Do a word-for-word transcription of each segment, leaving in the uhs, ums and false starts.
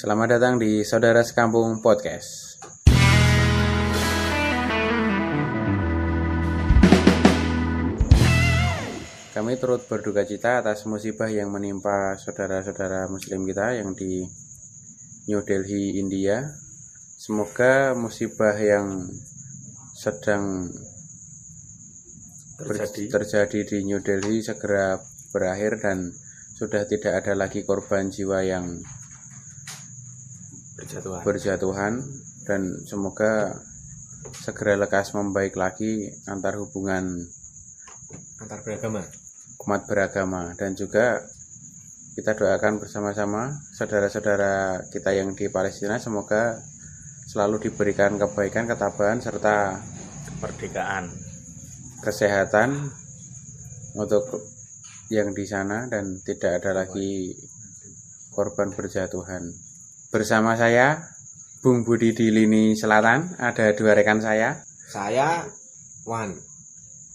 Selamat datang di Saudara Sekampung Podcast. Kami turut berduka cita atas musibah yang menimpa saudara-saudara muslim kita yang di New Delhi, India. Semoga musibah yang sedang terjadi, ber- terjadi di New Delhi segera berakhir dan sudah tidak ada lagi korban jiwa yang berjatuhan, berjatuhan dan semoga segera lekas membaik lagi antar hubungan antar beragama, umat beragama, dan juga kita doakan bersama-sama saudara-saudara kita yang di Palestina semoga selalu diberikan kebaikan, ketabahan, serta kemerdekaan, kesehatan untuk yang di sana dan tidak ada lagi korban berjatuhan. Bersama saya Bung Budi di lini selatan, ada dua rekan saya. Saya Wan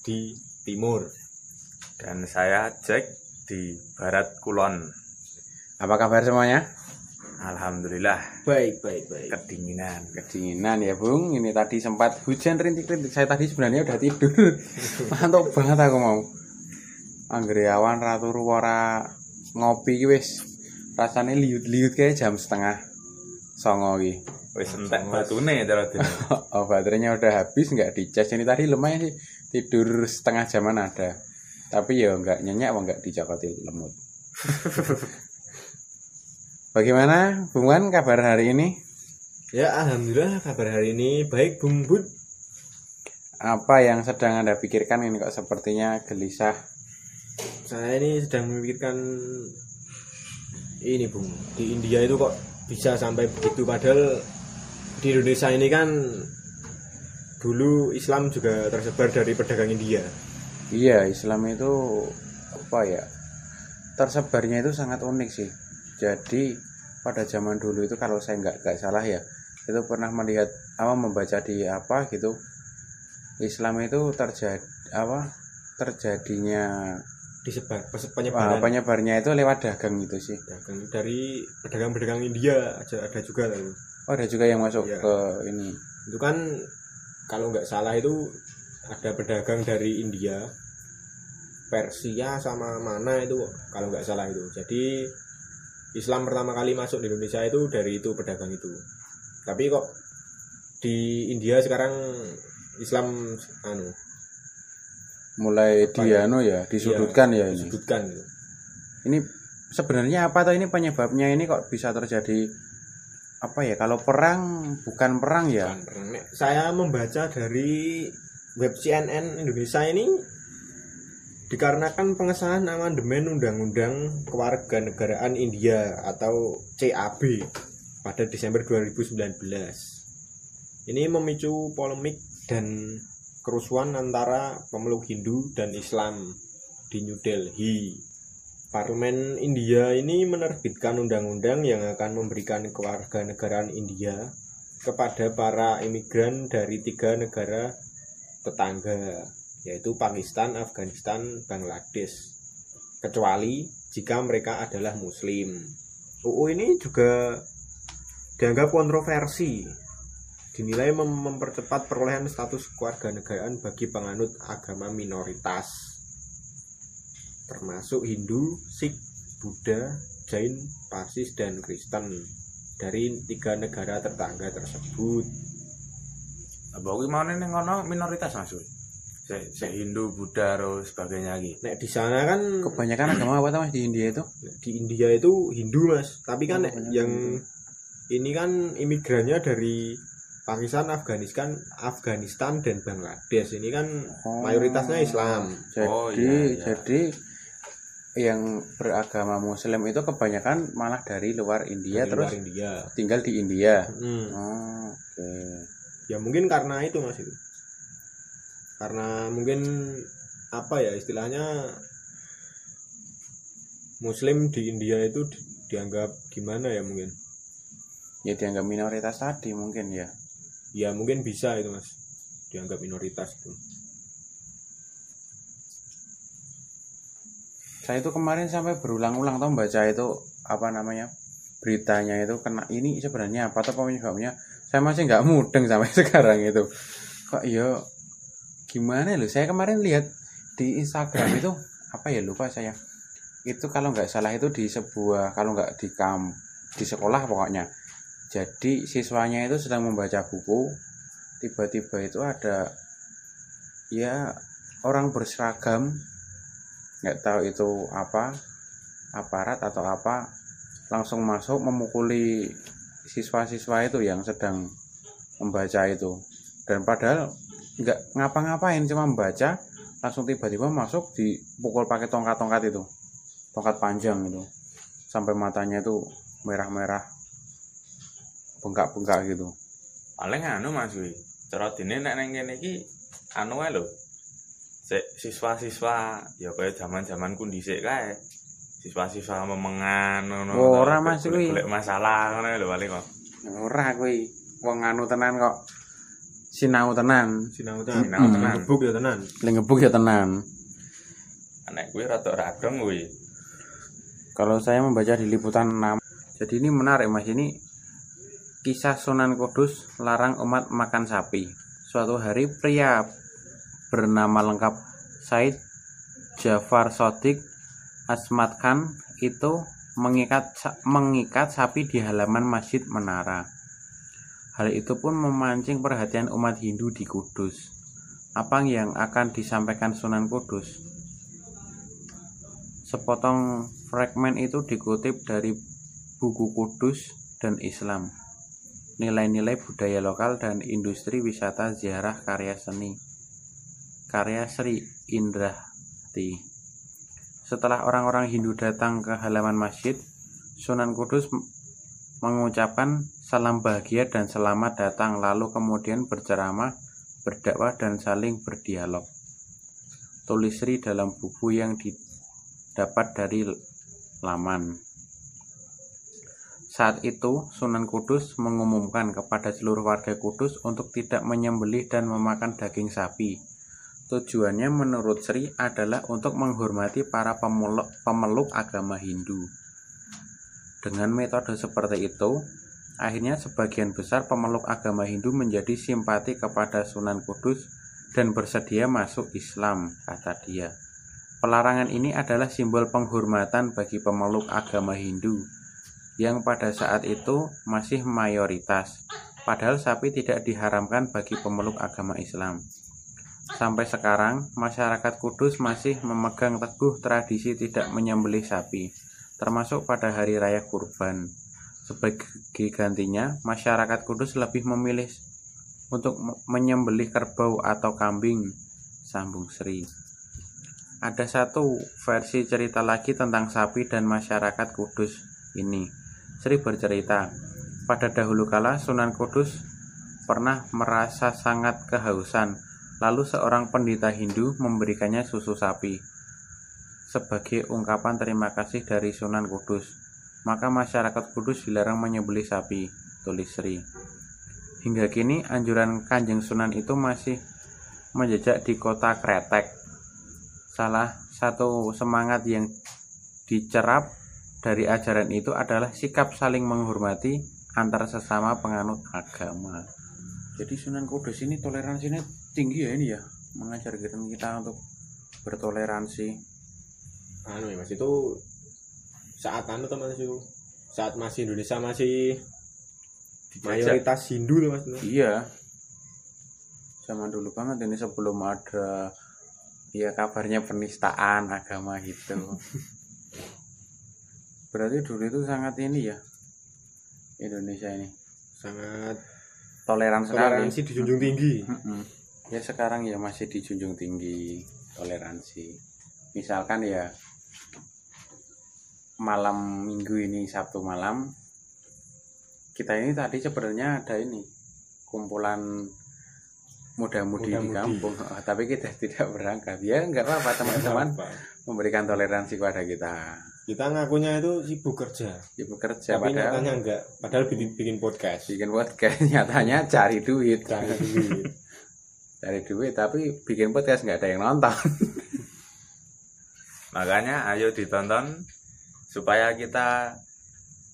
di timur dan saya Jack di barat kulon. Apa kabar semuanya? Alhamdulillah. Baik, baik, baik. Kedinginan, kedinginan ya, Bung. Ini tadi sempat hujan rintik-rintik. Saya tadi sebenarnya udah tidur. Mantuk banget aku mau. Anggeriawan ratu ora ngopi iki wis rasane liut-liut kayak jam setengah songo iki. Wis entek batune terus. Oh, baterainya udah habis, enggak dicas. Ini tadi lumayan sih, tidur setengah jaman ada. Tapi ya enggak nyenyak, enggak dicokoti lemut. Bagaimana Bung Wan kabar hari ini? Ya alhamdulillah kabar hari ini baik, Bung Bud. Apa yang sedang Anda pikirkan ini kok sepertinya gelisah? Saya ini sedang memikirkan ini, Bung. Di India itu kok bisa sampai begitu, padahal di Indonesia ini kan dulu Islam juga tersebar dari pedagang India. Iya, Islam itu apa ya, tersebarnya itu sangat unik sih. Jadi pada zaman dulu itu kalau saya nggak nggak salah ya, itu pernah melihat apa membaca di apa gitu, Islam itu terjadi apa terjadinya disebar penyebaran. Penyebarnya itu lewat dagang gitu sih. Dagang dari pedagang-pedagang India aja ada juga tadi. Oh, ada juga yang masuk ya, ke ini. Itu kan kalau nggak salah itu ada pedagang dari India, Persia sama mana itu kalau nggak salah itu. Jadi Islam pertama kali masuk di Indonesia itu dari itu pedagang itu. Tapi kok di India sekarang Islam anu mulai diano ya, disudutkan ya, ya disudutkan ini. Gitu. Ini sebenarnya apa toh ini penyebabnya ini kok bisa terjadi apa ya? Kalau perang bukan perang ya. Bukan perang. Saya membaca dari web C N N Indonesia ini dikarenakan pengesahan amandemen Undang-Undang Kewarganegaraan India atau C A B pada Desember dua ribu sembilan belas. Ini memicu polemik dan kerusuhan antara pemeluk Hindu dan Islam di New Delhi. Parlemen India ini menerbitkan undang-undang yang akan memberikan kewarganegaraan India kepada para imigran dari tiga negara tetangga, yaitu Pakistan, Afghanistan, Bangladesh, kecuali jika mereka adalah Muslim. U U ini juga dianggap kontroversi, dinilai mem- mempercepat perolehan status kewarganegaraan bagi penganut agama minoritas termasuk Hindu, Sikh, Buddha, Jain, Parsis, dan Kristen dari tiga negara tetangga tersebut. Abang iki mau ning ngono minoritas maksud se-, se Hindu, Buddha, dan sebagainya lagi. Nek di sana kan kebanyakan agama apa Mas di India itu? Di India itu Hindu, Mas. Tapi kan nek, yang ini kan imigrannya dari Pakistan, Afghanistan, Afghanistan dan Bangladesh ini kan oh, mayoritasnya Islam. Jadi, oh, iya, iya. Jadi yang beragama Muslim itu kebanyakan malah dari luar India dari terus luar India. Tinggal di India. Hmm. Oh, oke. Okay. Ya mungkin karena itu Mas itu. Karena mungkin apa ya istilahnya Muslim di India itu di, dianggap gimana ya mungkin? Ya dianggap minoritas tadi mungkin ya. Ya mungkin bisa itu Mas, dianggap minoritas itu. Saya itu kemarin sampai berulang-ulang tau baca itu apa namanya beritanya itu kena ini sebenarnya apa atau penyebabnya, saya masih nggak mudeng sampai sekarang itu. Kok yo gimana loh, saya kemarin lihat di Instagram itu apa ya, lupa saya. Itu kalau nggak salah itu di sebuah, kalau nggak di kamp, di sekolah pokoknya. Jadi siswanya itu sedang membaca buku, tiba-tiba itu ada ya orang berseragam, nggak tahu itu apa, aparat atau apa, langsung masuk memukuli siswa-siswa itu yang sedang membaca itu. Dan padahal nggak ngapa-ngapain, cuma membaca, langsung tiba-tiba masuk dipukul pakai tongkat-tongkat itu, tongkat panjang itu, sampai matanya itu merah-merah, bengkak-bengkak gitu. Paling anu Mas Wi, cara dene nek nang kene iki anu ae lho. Siswa-siswa ya kaya zaman-zamanku dhisik kae. Siswa-siswa memengan ngono. Ora Mas Wi. Golek masalah ngono lho paling kok. Ora kuwi, wong anu tenan kok. Sinau tenan, sinau tenan, sinau tenan. Ngebuk ya tenan. Ngebuk ya tenan. Anak kuwi rada ora ageng kuwi. Kalau saya membaca di liputan enam. Jadi ini menarik Mas, ini kisah Sunan Kudus larang umat makan sapi. Suatu hari pria bernama lengkap Said Jafar Sodik Asmatkan itu mengikat mengikat sapi di halaman masjid menara. Hal itu pun memancing perhatian umat Hindu di Kudus. Apa yang akan disampaikan Sunan Kudus? Sepotong fragmen itu dikutip dari buku Kudus dan Islam, nilai-nilai budaya lokal dan industri wisata ziarah karya seni, karya Sri Indrahti. Setelah orang-orang Hindu datang ke halaman masjid, Sunan Kudus mengucapkan salam bahagia dan selamat datang, lalu kemudian berceramah, berdakwah dan saling berdialog, tulis Sri dalam buku yang di dapat dari laman. Saat itu Sunan Kudus mengumumkan kepada seluruh warga Kudus untuk tidak menyembelih dan memakan daging sapi. Tujuannya menurut Sri adalah untuk menghormati para pemeluk, pemeluk agama Hindu. Dengan metode seperti itu, akhirnya sebagian besar pemeluk agama Hindu menjadi simpati kepada Sunan Kudus dan bersedia masuk Islam, kata dia. Pelarangan ini adalah simbol penghormatan bagi pemeluk agama Hindu yang pada saat itu masih mayoritas, padahal sapi tidak diharamkan bagi pemeluk agama Islam. Sampai sekarang, masyarakat Kudus masih memegang teguh tradisi tidak menyembelih sapi, termasuk pada hari raya kurban. Sebagai gantinya, masyarakat Kudus lebih memilih untuk menyembelih kerbau atau kambing, sambung Sri. Ada satu versi cerita lagi tentang sapi dan masyarakat Kudus ini. Sri bercerita, pada dahulu kala Sunan Kudus pernah merasa sangat kehausan, lalu seorang pendeta Hindu memberikannya susu sapi sebagai ungkapan terima kasih dari Sunan Kudus. Maka masyarakat Kudus dilarang menyembelih sapi, tulis Sri. Hingga kini anjuran Kanjeng Sunan itu masih menjejak di kota Kretek. Salah satu semangat yang dicerap dari ajaran itu adalah sikap saling menghormati antar sesama penganut agama. Jadi Sunan Kudus ini toleransinya tinggi ya ini ya, mengajarkan kita untuk bertoleransi. Anu ya Mas, itu saat anu teman itu, saat masih Indonesia masih mayoritas Hindu loh Mas. Iya. Zaman dulu banget ini, sebelum ada ya kabarnya penistaan agama itu. Berarti dulu itu sangat ini ya, Indonesia ini sangat toleran sekali, toleransi dijunjung tinggi. Mm-hmm. Ya sekarang ya masih dijunjung tinggi toleransi. Misalkan ya malam minggu ini, Sabtu malam, kita ini tadi sebenarnya ada ini kumpulan muda-mudi di kampung, oh, tapi kita tidak berangkat. Ya nggak apa-apa teman-teman memberikan toleransi kepada kita. Kita ngakunya itu sibuk kerja, sibuk kerja. Tapi padahal nyatanya enggak. Padahal bikin, bikin podcast, bikin podcast. Nyatanya cari duit, cari duit, cari duit. Tapi bikin podcast nggak ada yang nonton. Makanya ayo ditonton supaya kita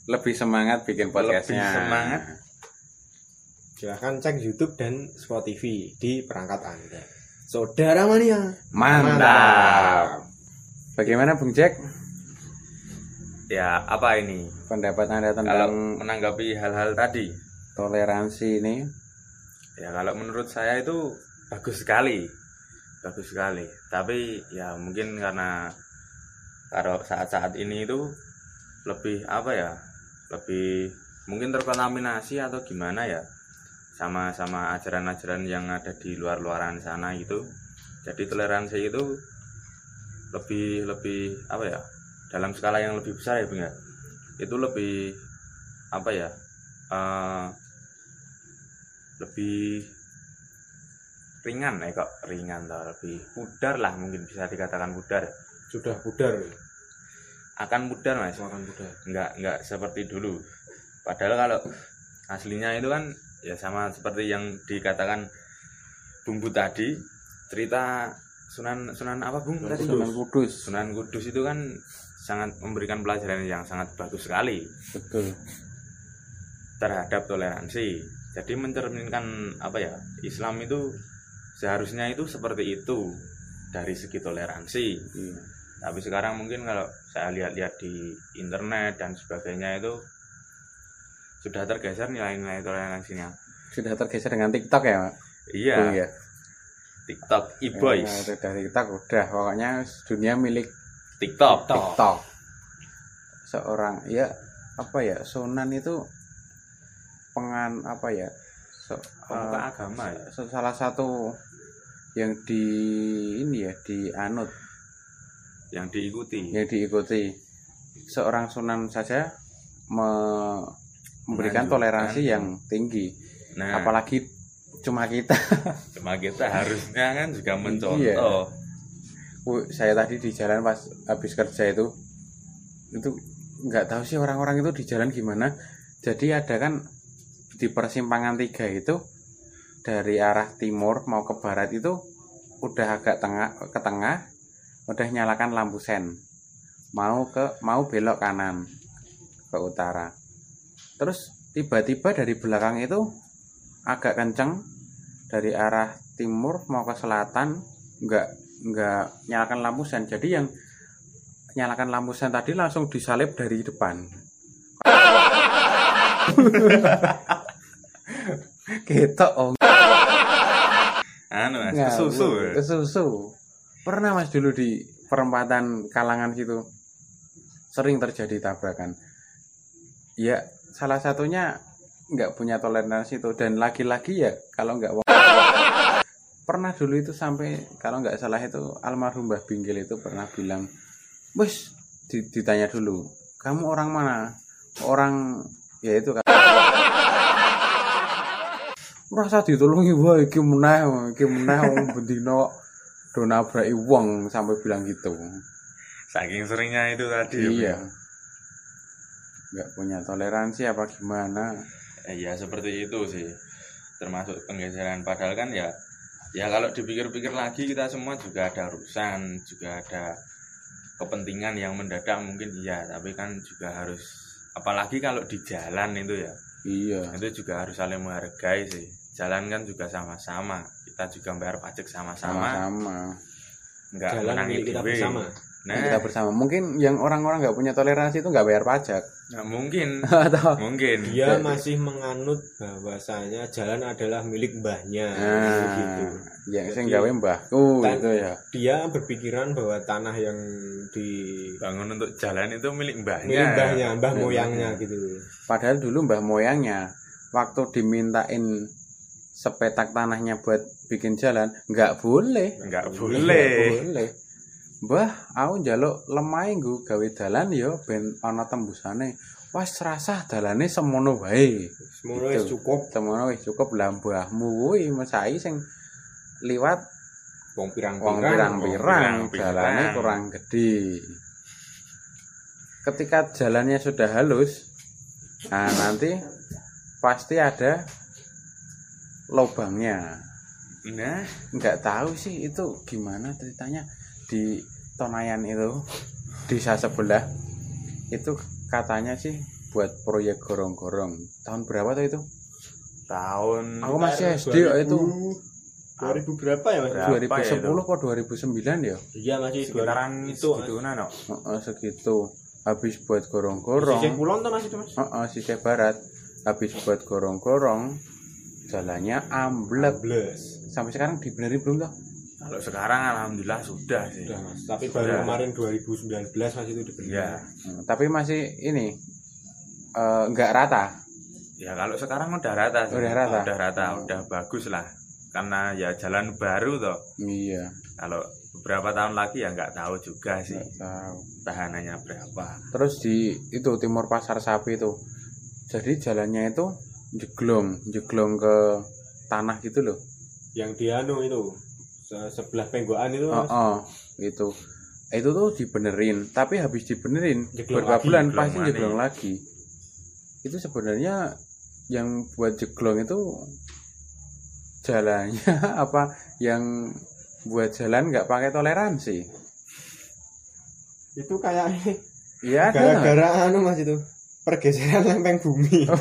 lebih semangat bikin podcastnya. Lebih semangat. Silahkan cek YouTube dan Spotify di perangkat Anda. Saudara Mania. Mantap. Mantap. Bagaimana Bung Jack? Ya, apa ini? Pendapat Anda tentang kalau menanggapi hal-hal tadi, toleransi ini? Ya, kalau menurut saya itu bagus sekali. Bagus sekali. Tapi ya mungkin karena kalau saat-saat ini itu lebih apa ya, lebih mungkin terkontaminasi atau gimana ya, sama-sama ajaran-ajaran yang ada di luar-luaran sana gitu. Jadi toleransi itu lebih lebih apa ya, dalam skala yang lebih besar ya Bung ya, itu lebih apa ya, uh, lebih ringan ya, kok ringan lah, lebih pudar lah, mungkin bisa dikatakan pudar. Sudah pudar, akan pudar mas, akan pudar. Nggak nggak seperti dulu. Padahal kalau aslinya itu kan ya sama seperti yang dikatakan Bumbu tadi, cerita Sunan Sunan apa Bung? Sunan, Sunan Kudus. Sunan Kudus itu kan sangat memberikan pelajaran yang sangat bagus sekali. Betul. Terhadap toleransi. Jadi mencerminkan apa ya, Islam itu seharusnya itu seperti itu dari segi toleransi. Iya. Tapi sekarang mungkin kalau saya lihat-lihat di internet dan sebagainya itu sudah tergeser nilai-nilai toleransinya. Sudah tergeser dengan TikTok ya, Pak? Iya. Oh, iya. TikTok e-boys. Ya, dari TikTok udah pokoknya dunia milik TikTok. TikTok. Seorang ya apa ya, Sunan itu pengan apa ya? So, pemuka uh, agama ya. Salah satu yang di ini ya, dianut, yang diikuti, yang diikuti seorang Sunan saja me- memberikan Menanjur, toleransi kan yang tinggi. Nah, apalagi cuma kita, cuma kita harusnya kan juga mencontoh. Iya. Wuh, saya tadi di jalan pas habis kerja itu, itu nggak tahu sih orang-orang itu di jalan gimana. Jadi ada kan di persimpangan tiga itu dari arah timur mau ke barat itu udah agak tengah ke tengah. Udah nyalakan lampu sen, mau ke mau belok kanan ke utara. Terus tiba-tiba dari belakang itu agak kenceng dari arah timur mau ke selatan, nggak nggak nyalakan lampu sen. Jadi yang nyalakan lampu sen tadi langsung disalip dari depan. Gitu om. Anu mas, kesusu. Kesusu. Pernah mas dulu di perempatan Kalangan gitu sering terjadi tabrakan. Ya salah satunya nggak punya toleransi itu, dan lagi-lagi ya kalau nggak pernah dulu itu sampai kalau nggak salah itu almarhum Mbah Bingkil itu pernah bilang, bos ditanya dulu kamu orang mana, orang ya itu kan merasa ditolongi, wah iki meneh iki meneh wong bendino do nabrak wong sampai bilang gitu. Saking seringnya itu tadi. Iya. Enggak punya toleransi apa gimana? Eh, ya seperti itu sih. Termasuk penggeseran, padahal kan ya ya kalau dipikir-pikir lagi kita semua juga ada urusan, juga ada kepentingan yang mendadak mungkin iya, tapi kan juga harus apalagi kalau di jalan itu ya. Iya. Itu juga harus saling menghargai sih. Jalan kan juga sama-sama. Kita juga bayar pajak sama-sama. Sama-sama. Enggak menangis kita duit bersama. Nah, kita bersama. Mungkin yang orang-orang enggak punya toleransi itu enggak bayar pajak. Nah, mungkin. Atau mungkin dia masih menganut bahwasanya jalan adalah milik mbahnya. Nah, gitu. Ya, saya gawe mbahku gitu ya. Dia berpikiran bahwa tanah yang dibangun untuk jalan itu milik mbahnya. Milik mbahnya, mbah moyangnya gitu. Padahal dulu mbah moyangnya waktu dimintain sepetak tanahnya buat bikin jalan, nggak boleh, nggak boleh, boleh. Bah, aku njaluk lemai nggo gawe dalan yo ben ana tembusane. Wes rasah dalane semono wae. Semono wis cukup, semono wis cukup lambahmu kuwi mesai sing liwat wong pirang-pirang, dalane kurang gede. Ketika jalannya sudah halus, nah nanti pasti ada lobangnya. Nah, nggak tahu sih itu gimana ceritanya di Tonayan itu, desa sebelah itu katanya sih buat proyek gorong-gorong. Tahun berapa tuh itu? Tahun aku masih S D ya itu. dua ribu berapa ya Mas? dua ribu sepuluh atau dua ribu sembilan ya? Iya masih sekitaran itu segituan no. Heeh, segitu. Habis buat gorong-gorong. Sisi kulon tuh Mas itu Mas? Heeh, sisi barat. Habis buat gorong-gorong jalannya amblek. Sampai sekarang dibenerin belum toh? Kalau sekarang alhamdulillah sudah sih. Sudah Mas. Tapi baru kemarin dua ribu sembilan belas Mas itu dibenerin. Iya. Hmm, tapi masih ini enggak uh, rata. Ya kalau sekarang udah rata sih. Udah rata. Udah rata, oh. Udah bagus lah. Karena ya jalan baru toh. Iya. Kalau beberapa tahun lagi ya enggak tahu juga sih. Enggak tahu tahanannya berapa. Terus di itu timur pasar sapi itu. Jadi jalannya itu jeglong, jeglong ke tanah gitu loh. Yang di anu itu sebelah penggoan itu. Heeh, oh, oh, itu. Itu tuh dibenerin, tapi habis dibenerin beberapa bulan pasti jeglong lagi. Itu sebenarnya yang buat jeglong itu jalannya apa yang buat jalan nggak pakai toleransi. Itu kayak ya gara-gara anu Mas itu. Pergeseran lempeng bumi. Oh,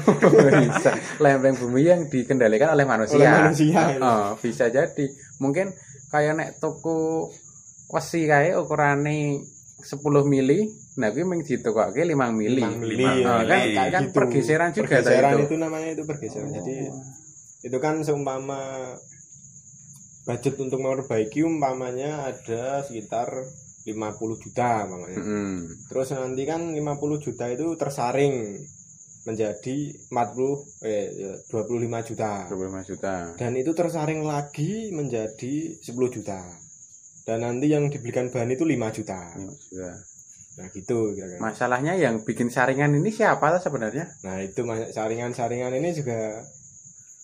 bisa. Lempeng bumi yang dikendalikan oleh manusia. Oleh manusia. Oh, bisa jadi. Mungkin kayak nek toko wesi kae ukurane sepuluh mili, nah kuwi mung ditokokke lima mili. lima mili. Nah, kan, kan, kan gitu. Pergeseran juga pergeseran itu. Itu namanya itu pergeseran. Oh. Jadi itu kan seumpama budget untuk memperbaiki umpamanya ada sekitar lima puluh juta umpamanya. Mm-hmm. Terus nanti kan lima puluh juta itu tersaring menjadi empat puluh eh dua puluh lima juta. dua puluh lima juta. Dan itu tersaring lagi menjadi sepuluh juta. Dan nanti yang dibelikan bahan itu lima juta. lima juta. Nah gitu kira-kira. Masalahnya yang bikin saringan ini siapa sebenarnya? Nah itu saringan-saringan ini juga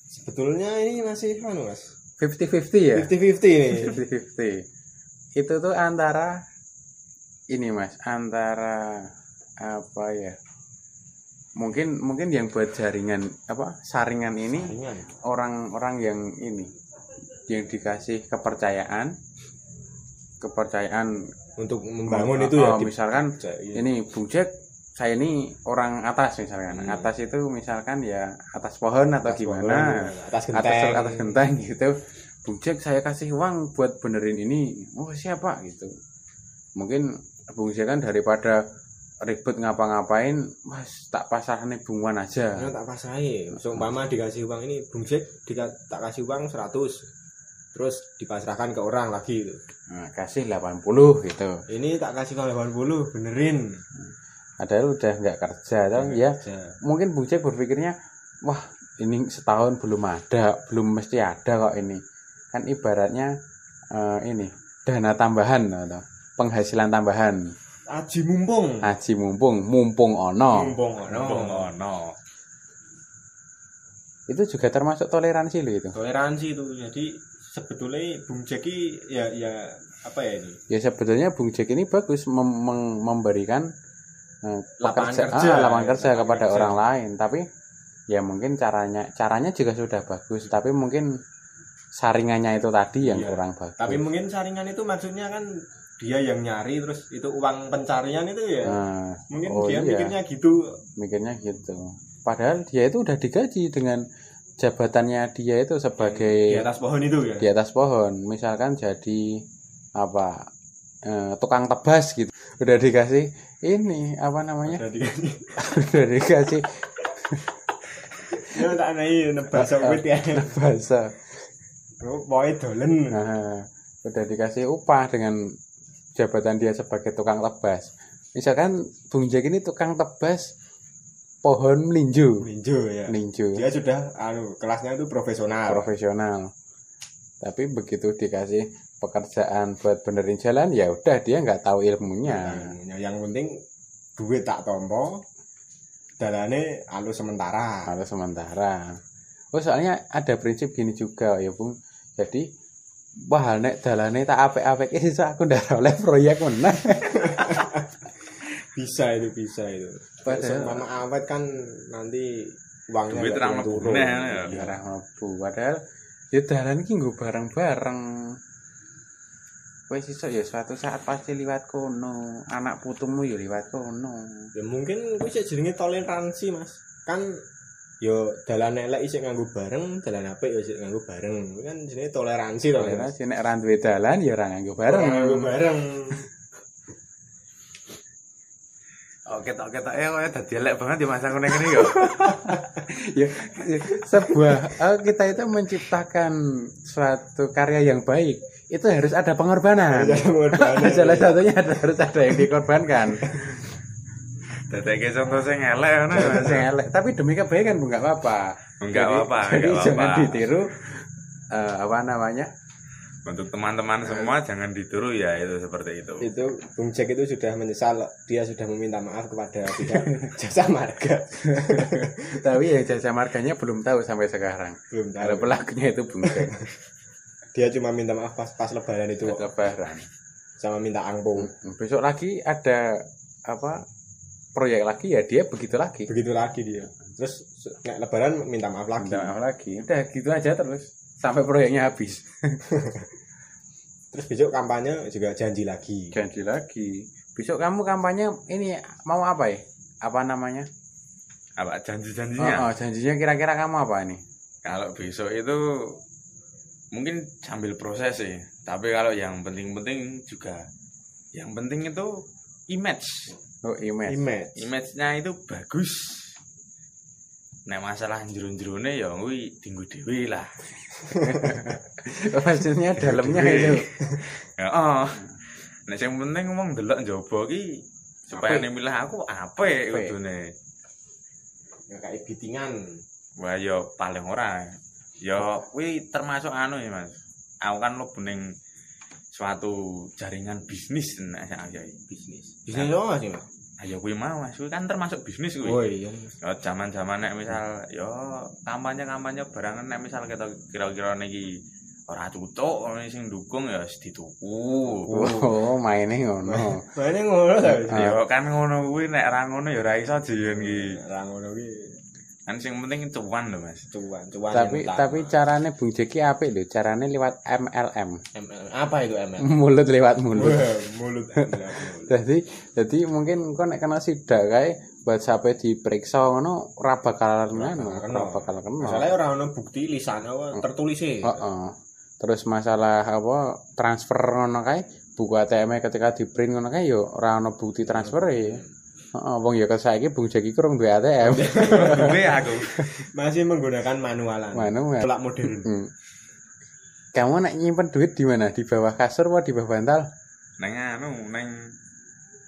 sebetulnya ini masih anu Mas. fifty-fifty ya? fifty-fifty nih. fifty-fifty. Itu tuh antara ini Mas, antara apa ya? Mungkin mungkin yang buat jaringan apa? Saringan ini saringan. Orang-orang yang ini yang dikasih kepercayaan kepercayaan untuk membangun mem- itu ya. Oh, dip- misalkan iya. Ini Bung Jack saya ini orang atas misalkan, hmm. atas itu misalkan ya atas pohon atau atas gimana, pohon, atas genteng, atas, atas genteng gitu. Bung Jack saya kasih uang buat benerin ini, oh siapa gitu. Mungkin Bung Jack kan daripada ribet ngapa-ngapain, mas tak pasarane Bung Wan aja. Ya, tak pasrai, seumpama dikasih uang ini, Bung Jack dika- tak kasih uang seratus. Terus dipasrahkan ke orang lagi itu. Nah, kasih delapan puluh gitu. Ini tak kasih delapan puluh, benerin. Padahal udah nggak kerja, tau ya? Kerja. Mungkin Bung Jack berpikirnya, wah ini setahun belum ada, belum mesti ada kok ini. Kan ibaratnya uh, ini dana tambahan, atau penghasilan tambahan. Aji mumpung. Aji mumpung, mumpung ono. Mumpung ono. Mumpung ono. Itu juga termasuk toleransi loh itu. Toleransi itu, jadi sebetulnya Bung Jack ini ya ya apa ya ini? Ya sebetulnya Bung Jack ini bagus mem- mem- memberikan lapangan kerja, kerja, ah, lapangan kerja lapangan kepada kerja. Orang lain, tapi ya mungkin caranya caranya juga sudah bagus, tapi mungkin saringannya itu tadi yang iya. kurang bagus. Tapi mungkin saringan itu maksudnya kan dia yang nyari terus itu uang pencarian itu ya, nah, mungkin oh dia iya. mikirnya gitu. Mikirnya gitu. Padahal dia itu udah digaji dengan jabatannya dia itu sebagai di atas pohon itu ya. Di atas pohon, misalkan jadi apa? Tukang tebas gitu udah dikasih ini apa namanya udah dikasih udah dikasih ya tak nai nebas sawit ya nebas boy dolen udah dikasih upah dengan jabatan dia sebagai tukang tebas. Misalkan Bung Jack ini tukang tebas pohon melinju melinju ya melinju dia sudah anu kelasnya itu profesional profesional tapi begitu dikasih pekerjaan buat benerin jalan ya udah dia nggak tahu ilmunya. Nah, yang penting duit tak tompo dalane alu sementara alu sementara. Oh soalnya ada prinsip gini juga ya Bung, jadi wah nek dalane tak apik-apik iki aku ndak oleh proyek meneh. Bisa itu bisa itu sama awet kan nanti uangnya duit terang mlebu ya terang mlebu padahal ya dalan iki nggo bareng-bareng. Wes iso ya suatu saat pasti liwat kono, anak putumu ya liwat kono. Ya mungkin kuwi sik jenenge toleransi, Mas. Kan yo dalan elek isih nganggo bareng, dalan apik yo isih nganggo bareng. Kuwi kan jenenge toleransi to, Mas. Nek ra duwe dalan ya ora nganggo bareng. Nganggo bareng. Oke, tak ketok e koyo dadi elek banget ya masang ngene iki yo. Ya, sebuah oh, kita itu menciptakan suatu karya yang baik. Itu harus ada pengorbanan. Salah satunya ada, harus ada yang dikorbankan. Tetek contoh sing elek ngono ya sing elek, tapi demi kebaikan Bu enggak apa-apa. Enggak apa-apa, enggak apa-apa. Jangan ditiru uh, apa namanya? Untuk teman-teman semua jangan ditiru ya itu seperti itu. Itu Bung Jack itu sudah menyesal, dia sudah meminta maaf kepada pihak Jasa Marga. Tapi yang Jasa Marganya belum tahu sampai sekarang. Belum tahu. Kalau pelakunya itu Bung Jack. Dia cuma minta maaf pas pas lebaran itu. Pas lebaran. Sama minta angpung. Besok lagi ada apa proyek lagi ya dia begitu lagi. Begitu lagi dia. Terus nek lebaran minta maaf lagi. Minta maaf lagi. Udah gitu aja terus sampai proyeknya habis. Terus besok kampanye juga janji lagi. Janji lagi. Besok kamu kampanye ini mau apa ya? Apa namanya? Apa janji-janjinya? Oh, oh janjinya kira-kira kamu apa nih? Kalau besok itu mungkin sambil proses sih, tapi kalau yang penting-penting juga, yang penting itu image. Oh image. Image. Image-nya itu bagus. Nah masalah jero-jerone ya kuwi dinggo dhewe lah. Maksudnya dalamnya itu. Heeh. Nek sing penting wong delok njaba ki supaya nek milah aku apik kudune. Ya kayak bitingan. Wah ya paling ora. Ya, kuwi termasuk anu ya Mas. Aku kan mlebu ning suatu jaringan bisnis nek ayo bisnis. Bisnis lho Mas. Ayo kuwi mau Mas, kuwi kan termasuk bisnis kuwi. Oh iya. Ya jaman-jaman nek misal ya kampanye-kampanye barang nek misal kita kira-kira niki ora cocok ono sing ndukung ya wis dituku. Oh, maine ngono. Maine ngono ta. Ya kan ngono kuwi nek ra ngono ya ora iso jeneng iki. Ra ngono kuwi kan yang penting cuan loh Mas, cuan, cuan. Tapi tapi carane Bung Jeki apik lho, carane lewat M L M. M L M. Apa itu M L M? Mulut lewat mulut. Wah, mulut. Jadi jadi mungkin engko nek kena sidak kae WhatsApp-e diperiksa ngono ora bakal ngono, ora bakal kena. Masalahnya ora ono bukti lisan tertulis e. Heeh. Terus masalah apa transfer ngono kae, buku A T M-e ketika di-print ngono kae yo ora ono bukti transfer-e. Oh, wong ya kok saiki Bung Jeki kurang duwe A T M. Duwe aku. Masih menggunakan manualan. Manual. Pelak modern. Hmm. Kamu nak nyimpen duit di mana? Di bawah kasur apa di bawah bantal? Nang anu, nang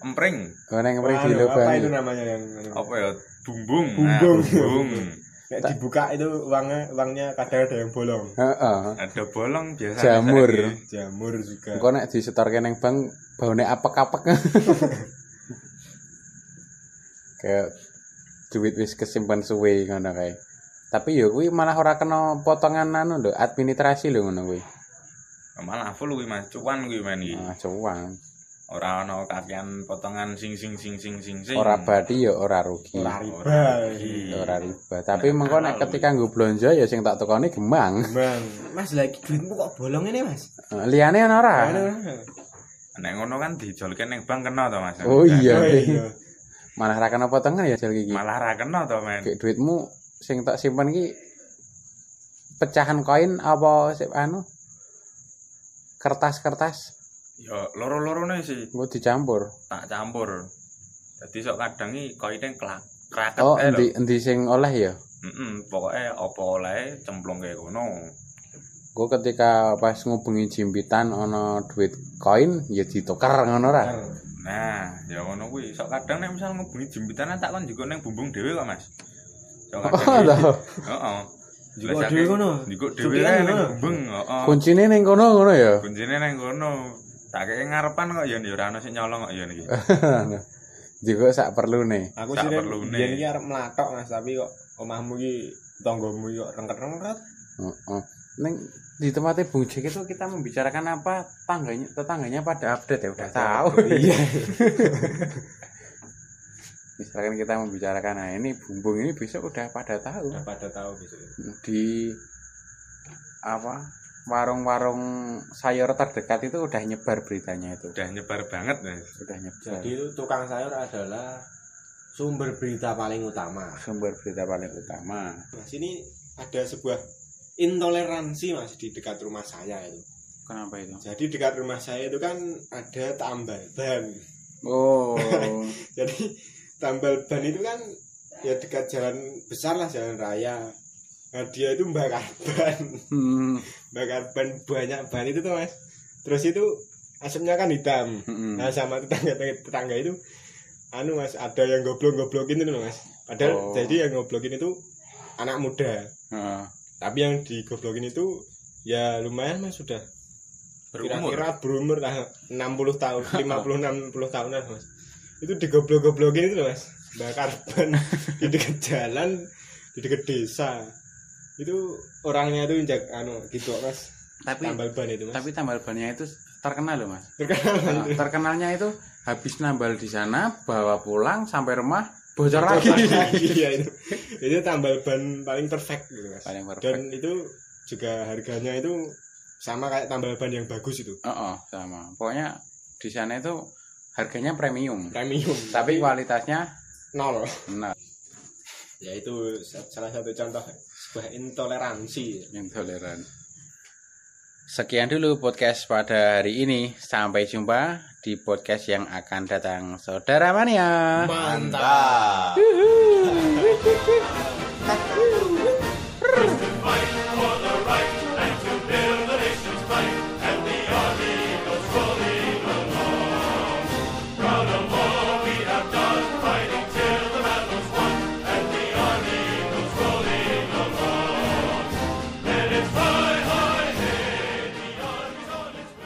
empring. Oh, nang empring di lubang. Apa itu namanya yang apa ya? Bumbung. Bumbung. Nah, bumbung. Nek dibuka itu uangnya uangnya kadang ada yang bolong. Heeh. Ada bolong biasa. Jamur. Jamur juga. Engko nek disetorke nang bank baune apek-apek. Kayak duit wis kesimpan suwe ngono kae. Tapi ya kuwi malah ora kena potongan anu lho, administrasi lho ngono kuwi. Malah full kuwi Mas, cuan kuwi men iki. Ah, cuan. Ora ana kakean potongan sing sing sing sing sing. Ora badi ya ora rugi. Ora riba. Ora riba. Tapi mengko nek ketika nggo blonjo ya sing tak tekoni gemang. Gemang. Mas lha iki duitmu kok bolong ngene Mas? Liyane ana ora? Nek ngono kan dijolke ning bank kena to Mas. Oh iya. Malah ra kena potongan ya jel iki. Malah ra kena to, Men. Kayak duitmu sing tak simpen iki pecahan koin apa sip anu? Kertas-kertas. Ya loro-lorone sih. Engko dicampur. Tak campur. Dadi sok kadang iki koine klak kraket. Oh, endi endi sing oleh ya? Heeh, pokoke apa oleh cemplungke kono. Engko ketika pas ngubengi jimpitan ana duit koin ya ditukar ngono ra. Nah, ya ngono kuwi. Sok kadang nek misal ngubengi jimpitan tak kon njukuk ning bumbung dhewe kok, Mas. Sok kadang. Heeh. Njukuk dhewe ngono. Njukuk dhewe ning bumbung, heeh. Kuncine ning kono ngono ya. Kuncine ning kono. Tak keke ngarepan kok ya ora ono sing nyolong kok ya niki. Njukuk sak perlune. Aku sih yen iki arep mlathok, Mas, tapi kok omahmu iki tanggamu yo rengket-rengket. Heeh. Ning di tempatnya Bung Jek itu kita membicarakan apa tangganya, tetangganya pada update ya udah tahu. Iya. Misalkan kita membicarakan nah ini bumbung ini besok udah pada tahu. Udah pada tahu besok. Di apa warung-warung sayur terdekat itu udah nyebar beritanya itu. Udah nyebar banget, Mas. Udah nyebar. Jadi tukang sayur adalah sumber berita paling utama. Sumber berita paling utama. Mas, ini ada sebuah intoleransi, Mas, di dekat rumah saya itu. Kenapa itu? Jadi dekat rumah saya itu kan ada tambal ban. Oh. Jadi tambal ban itu kan ya dekat jalan besar lah, jalan raya. Nah, dia itu bakar ban, hmm. bakar ban banyak ban itu tuh, Mas. Terus itu asapnya kan hitam. Hmm. Nah, sama tetangga-tetangga itu, anu, Mas, ada yang goblok-goblokin itu, Mas. Padahal oh. jadi yang goblokin itu anak muda. Uh. Tapi yang digoblokin itu ya lumayan, Mas, sudah berumur. Kira-kira berumur lah, enam puluh tahun, lima puluh enam puluh tahunan, Mas. Itu digoblok-goblokin itu, Mas. Bakar ban di dekat jalan, di dekat desa. Itu orangnya itu injak anu gitu, Mas. Tapi tambal ban itu, Mas. Tapi tambal bannya itu terkenal loh, Mas. Terkenal. Nah, terkenalnya itu habis nambal di sana, bawa pulang sampai rumah bocor lagi. Iya itu. Itu tambal ban paling perfect gitu, Mas. Paling perfect. Dan itu juga harganya itu sama kayak tambal ban yang bagus itu. Heeh, sama. Pokoknya di sana itu harganya premium. Premium. Tapi kualitasnya nol. Nol. Ya itu salah satu contoh sebuah intoleransi. Intoleran. Sekian dulu podcast pada hari ini. Sampai jumpa di podcast yang akan datang, Saudara Mania. Mantap.